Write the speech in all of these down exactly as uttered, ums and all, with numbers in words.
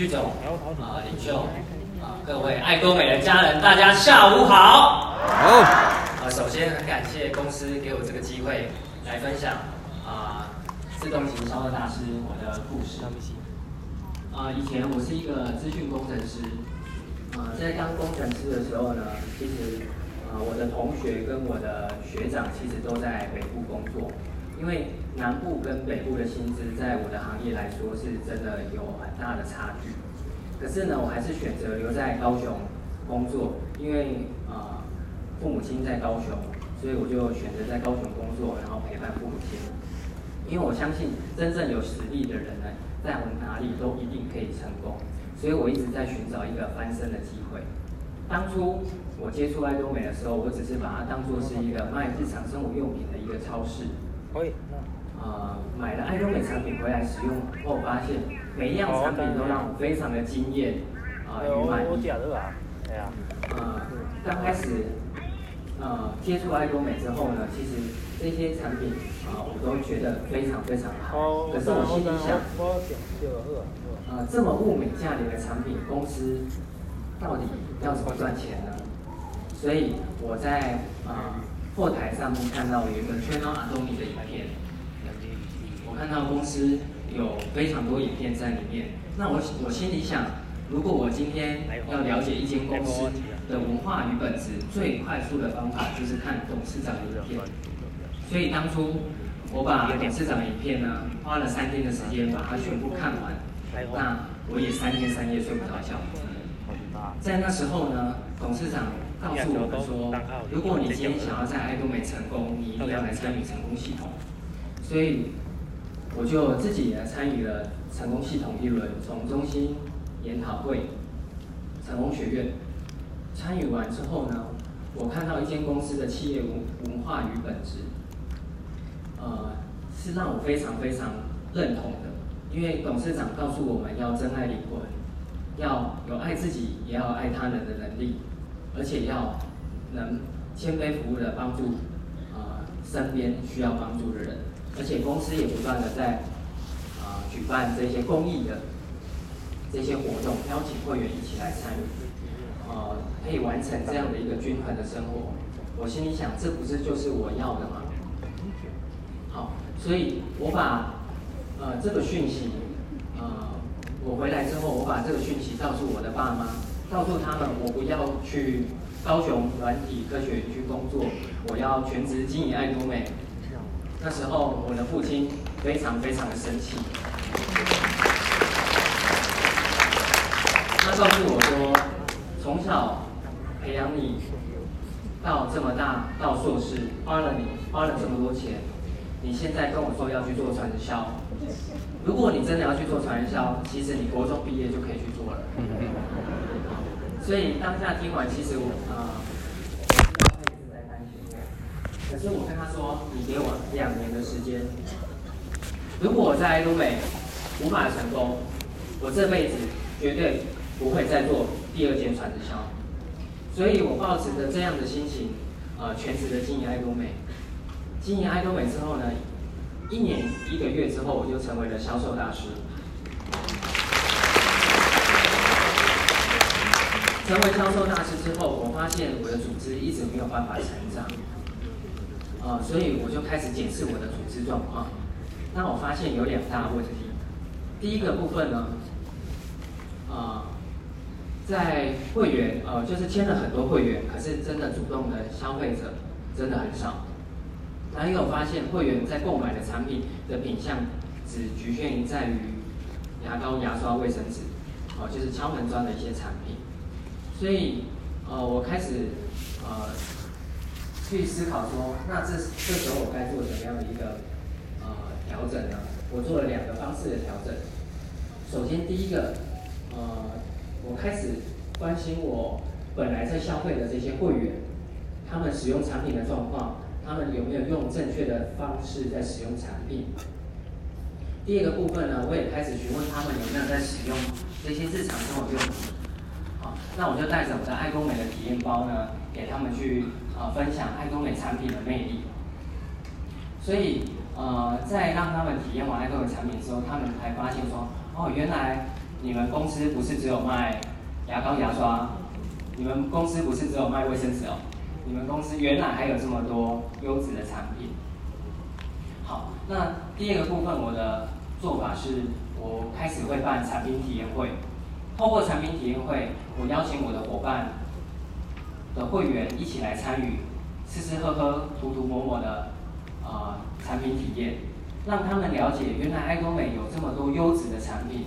剧总啊，领袖啊，各位爱多美的家人，大家下午好。好。啊，首先很感谢公司给我这个机会来分享啊，自动行销的大师我的故事。啊，以前我是一个资讯工程师，啊，在当工程师的时候呢，其实啊，我的同学跟我的学长其实都在北部工作。因为南部跟北部的薪资，在我的行业来说是真的有很大的差距。可是呢，我还是选择留在高雄工作，因为呃父母亲在高雄，所以我就选择在高雄工作，然后陪伴父母亲。因为我相信，真正有实力的人呢，在我们哪里都一定可以成功。所以我一直在寻找一个翻身的机会。当初我接触爱多美的时候，我只是把它当作是一个卖日常生活用品的一个超市。可以，呃，买了爱多美产品回来使用后，我发现每一样产品都让我非常的惊艳，啊、呃，与满意。对啊。呃，刚开始，呃，接触爱多美之后呢，其实这些产品啊、呃，我都觉得非常非常好。可是我心里想，呃，这么物美价廉的产品，公司到底要怎么赚钱呢？所以我在啊。呃后台上面看到有一个《Atomy》的影片，我看到公司有非常多影片在里面。那我我心里想，如果我今天要了解一间公司的文化与本质，最快速的方法就是看董事长的影片。所以当初我把董事长的影片呢，花了三天的时间把它全部看完。那我也三天三夜睡不着觉。在那时候呢，董事长告诉我们说，如果你今天想要在爱多美成功，你一定要来参与成功系统。所以我就自己也参与了成功系统一轮，从中心研讨会、成功学院参与完之后呢，我看到一间公司的企业文文化与本质，呃，是让我非常非常认同的，因为董事长告诉我们要珍爱灵魂，要有爱自己也要爱他人的能力。而且要能谦卑服务的帮助，呃，身边需要帮助的人。而且公司也不断的在，呃，举办这些公益的这些活动，邀请会员一起来参与，呃，可以完成这样的一个均衡的生活。我心里想，这不是就是我要的吗？好，所以我把呃这个讯息，呃，我回来之后，我把这个讯息告诉我的爸妈。告诉他们，我不要去高雄软体科学园区工作，我要全职经营爱多美。那时候，我的父亲非常非常的生气，他告诉我说：“从小培养你到这么大，到硕士，花了你花了这么多钱，你现在跟我说要去做传销，如果你真的要去做传销，其实你国中毕业就可以去做了。”所以当下听完，其实我啊，我一直在担心。可是我跟他说：“你给我两年的时间，如果我在爱多美无法成功，我这辈子绝对不会再做第二间传销。”所以，我抱持着这样的心情，呃，全职的经营爱多美。经营爱多美之后呢，一年一个月之后，我就成为了销售大师。成为销售大师之后，我发现我的组织一直没有办法成长，呃，所以我就开始检视我的组织状况。那我发现有两大问题。第一个部分呢，呃，在会员，呃，就是签了很多会员，可是真的主动的消费者真的很少。还有发现会员在购买的产品的品项只局限于在于牙膏、牙刷、卫生纸，哦、呃，就是敲门砖的一些产品。所以，呃，我开始，呃，去思考说，那这这时候我该做怎么样的一个呃调整呢？我做了两个方式的调整。首先，第一个，呃，我开始关心我本来在消费的这些会员，他们使用产品的状况，他们有没有用正确的方式在使用产品。第二个部分呢，我也开始询问他们有没有在使用这些日常生活用品。那我就带着我的爱多美的体验包呢，给他们去呃分享爱多美产品的魅力。所以呃，在让他们体验完爱多美产品之后，他们才发现说，哦，原来你们公司不是只有卖牙膏、牙刷，你们公司不是只有卖卫生纸哦，你们公司原来还有这么多优质的产品。好，那第二个部分我的做法是，我开始会办产品体验会，透过产品体验会，我邀请我的伙伴的会员一起来参与，吃吃喝喝、涂涂抹抹的呃产品体验，让他们了解原来爱多美有这么多优质的产品，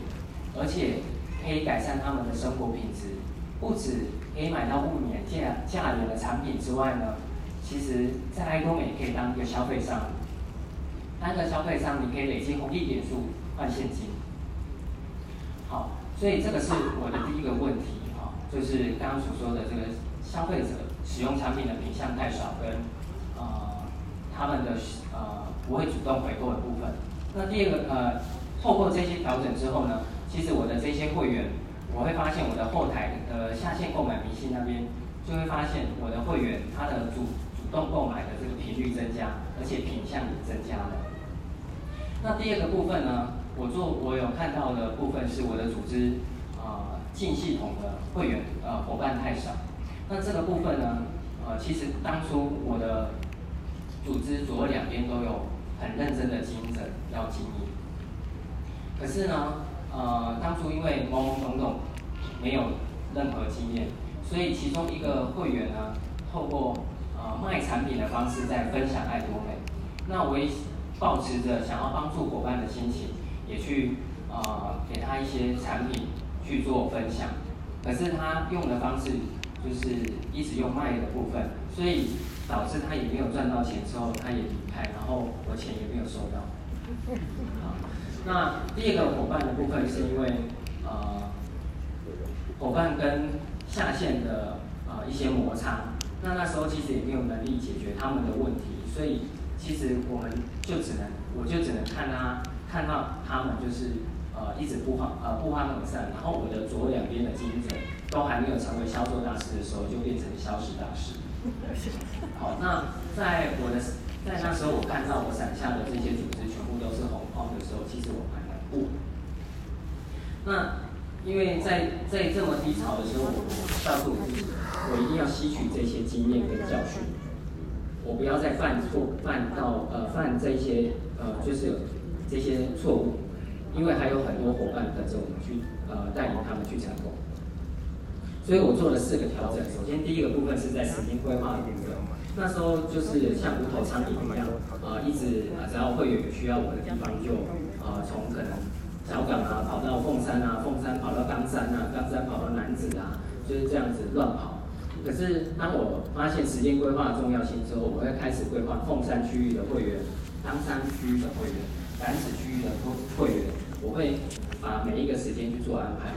而且可以改善他们的生活品质。不止可以买到物美价价廉的产品之外呢，其实在爱多美可以当一个消费商，当一个消费商你可以累积红利点数换现金。好，所以这个是我的第一个问题哈，就是刚刚所说的这个消费者使用产品的品项太少跟呃他们的呃不会主动回购的部分。那第二个呃，透过这些调整之后呢，其实我的这些会员，我会发现我的后台的下线购买明细那边，就会发现我的会员他的主主动购买的这个频率增加，而且品项也增加了。那第二个部分呢，我做我有看到的部分是我的组织呃进系统的会员呃伙伴太少。那这个部分呢，呃，其实当初我的组织左右两边都有很认真的经营者要经营，可是呢，呃，当初因为懵懵懂懂，没有任何经验，所以其中一个会员呢，透过呃卖产品的方式在分享爱多美，那我也抱持着想要帮助伙伴的心情，也去呃给他一些产品去做分享，可是他用的方式，就是一直用卖的部分，所以导致他也没有赚到钱，之后他也离开，然后我钱也没有收到。好，那第二个伙伴的部分是因为呃伙伴跟下线的呃一些摩擦，那那时候其实也没有能力解决他们的问题，所以其实我们就只能我就只能看他看到他们就是呃一直不欢呃不欢而散，然后我的左右两边的经营者都还没有成为销售大师的时候，就变成销售大师。好，那在我的在那时候，我看到我伞下的这些组织全部都是红框的时候，其实我蛮难过。那因为在在这么低潮的时候，我告诉我自己，我一定要吸取这些经验跟教训，我不要再犯错犯到呃犯这些呃就是这些错误，因为还有很多伙伴等着我们去呃带领他们去成功。所以我做了四个调整。首先，第一个部分是在使命规划的部分。那时候就是像无头苍蝇一样，呃，一直只要会员有需要我的地方就，呃，从可能小港啊跑到凤山啊，凤山跑到冈山啊，冈山跑到楠梓啊，就是这样子乱跑。可是当我发现时间规划的重要性之后，我会开始规划凤山区域的会员、冈山区域的会员、楠梓区域的会员，我会把每一个时间去做安排。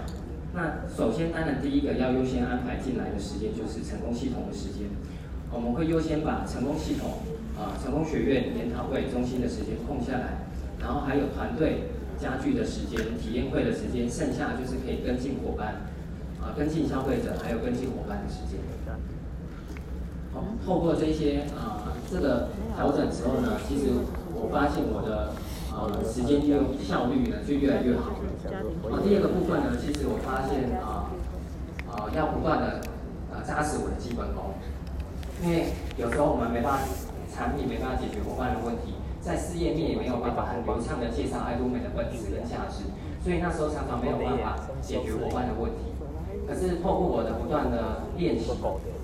那首先，当然第一个要优先安排进来的时间就是成功系统的时间，我们会优先把成功系统、啊、呃、成功学院、研讨会中心的时间空下来，然后还有团队家具的时间、体验会的时间，剩下就是可以跟进伙伴、啊、呃、跟进消费者，还有跟进伙伴的时间。好，透过这些啊、呃、这个调整之后呢，其实我发现我的呃时间利用效率呢就越来越好。哦、第二个部分呢，其实我发现啊，啊、呃呃、要不断的啊、呃、扎实我的基本功，因为有时候我们没办法产品没办法解决伙伴的问题，在事业面也没有办法很流畅的介绍爱多美的本质跟价值，所以那时候常常没有办法解决伙伴的问题。可是透过我的不断的练习，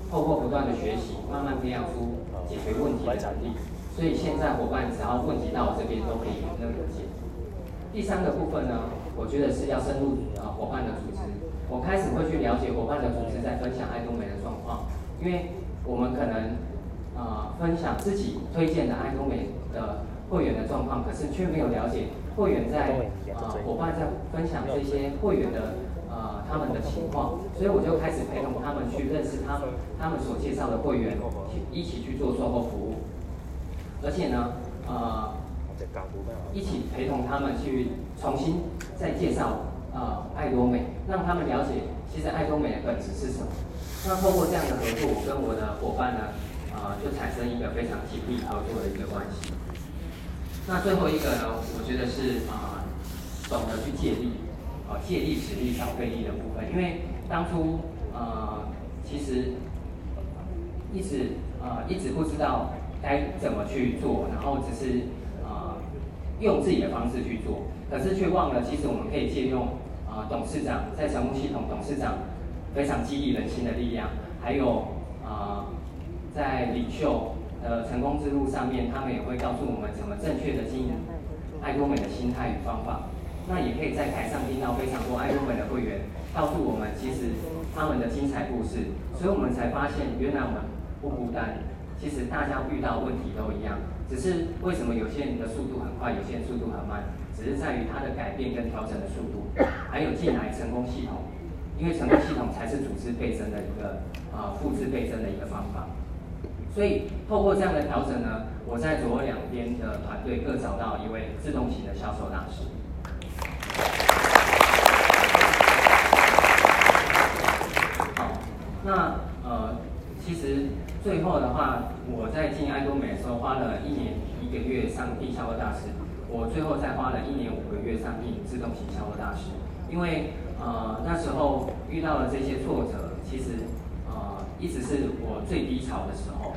透过不断的学习，慢慢培养出解决问题的能力。所以现在伙伴只要问题到我这边都可以那个解决。第三个部分呢，我觉得是要深入啊伙伴的组织，我开始会去了解伙伴的组织在分享爱多美的状况，因为我们可能啊、呃、分享自己推荐的爱多美的会员的状况，可是却没有了解会员在啊、呃、伙伴在分享这些会员的呃他们的情况，所以我就开始陪同他们去认识他们他们所介绍的会员，一起去做售后服务，而且呢呃。一起陪同他们去重新再介绍呃爱多美，让他们了解其实爱多美的本质是什么。那透过这样的合作，我跟我的伙伴呢，呃，就产生一个非常紧密合作的一个关系。那最后一个呢，我觉得是啊、呃，懂得去借力。呃借力使力少对力的部分，因为当初呃其实一直呃一直不知道该怎么去做，然后只是呃用自己的方式去做，可是却忘了其实我们可以借用呃董事长在神木系统董事长非常激励人心的力量，还有呃在领袖的成功之路上面，他们也会告诉我们怎么正确的经营艾多美的心态与方法。那也可以在台上听到非常多艾多美的会员告诉我们，其实他们的精彩故事，所以我们才发现原来我们不孤单。其实大家遇到问题都一样，只是为什么有些人的速度很快，有些人速度很慢，只是在于他的改变跟调整的速度，还有进来成功系统，因为成功系统才是组织倍增的一个啊、呃、复制倍增的一个方法。所以透过这样的调整呢，我在左右两边的团队各找到一位自动型的销售大师。好，那呃，其实最后的话，我在进艾多美的时候花了一年一个月上定销售大师，我最后再花了一年五个月上定自动型销售大师，因为呃那时候遇到了这些挫折，其实呃一直是我最低潮的时候。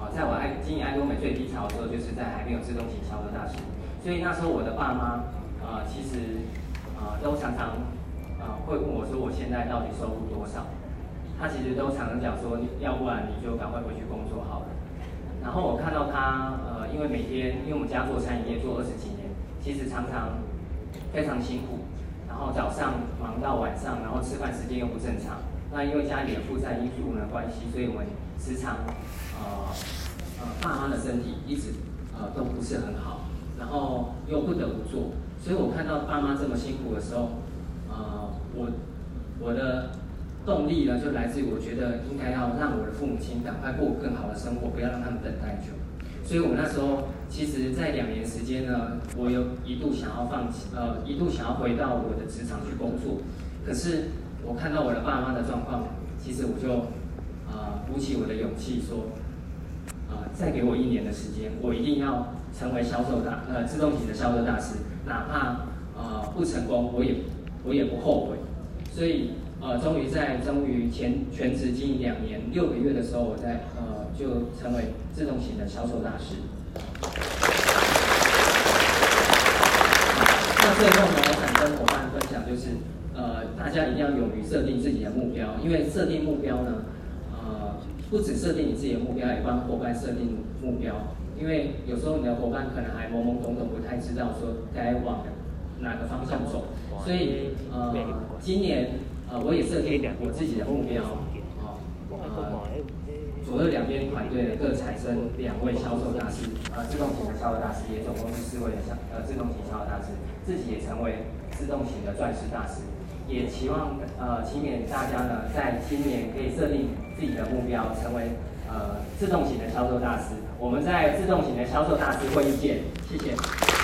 啊，在我爱经营艾多美最低潮的时候，就是在还没有自动型销售大师，所以那时候我的爸妈，呃，其实，呃，都常常，呃，会问我说我现在到底收入多少？他其实都常常讲说，要不然你就赶快回去工作好了。然后我看到他，呃，因为每天，因为我们家做餐饮业做二十几年，其实常常非常辛苦，然后早上忙到晚上，然后吃饭时间又不正常。那因为家里的负债因素的关系，所以我们时常。呃呃，爸妈的身体一直呃都不是很好，然后又不得不做，所以我看到爸妈这么辛苦的时候，呃，我我的动力呢就来自于我觉得应该要让我的父母亲赶快过更好的生活，不要让他们等太久。所以我那时候其实，在两年时间呢，我有一度想要放弃，呃，一度想要回到我的职场去工作，可是我看到我的爸妈的状况，其实我就呃鼓起我的勇气说。呃，再给我一年的时间，我一定要成为销售大呃自动型的销售大师，哪怕呃不成功，我也我也不后悔。所以呃，终于在终于前全职经营两年六个月的时候，我在呃就成为自动型的销售大师。那最后呢，我想跟伙伴分享就是，呃，大家一定要勇于设定自己的目标，因为设定目标呢。不只设定你自己的目标，也帮伙伴设定目标，因为有时候你的伙伴可能还懵懵懂懂，不太知道说该往哪个方向走，所以呃，今年呃我也设定我自己的目标，哦，呃，左右两边团队各产生两位销售大师，呃，自动型的销售大师，也总共是四位的销呃自动型销售大师，自己也成为自动型的钻石大师。也期望呃，期勉大家呢，在今年可以设定自己的目标，成为呃自动型的销售大师。我们在自动型的销售大师会议见，谢谢。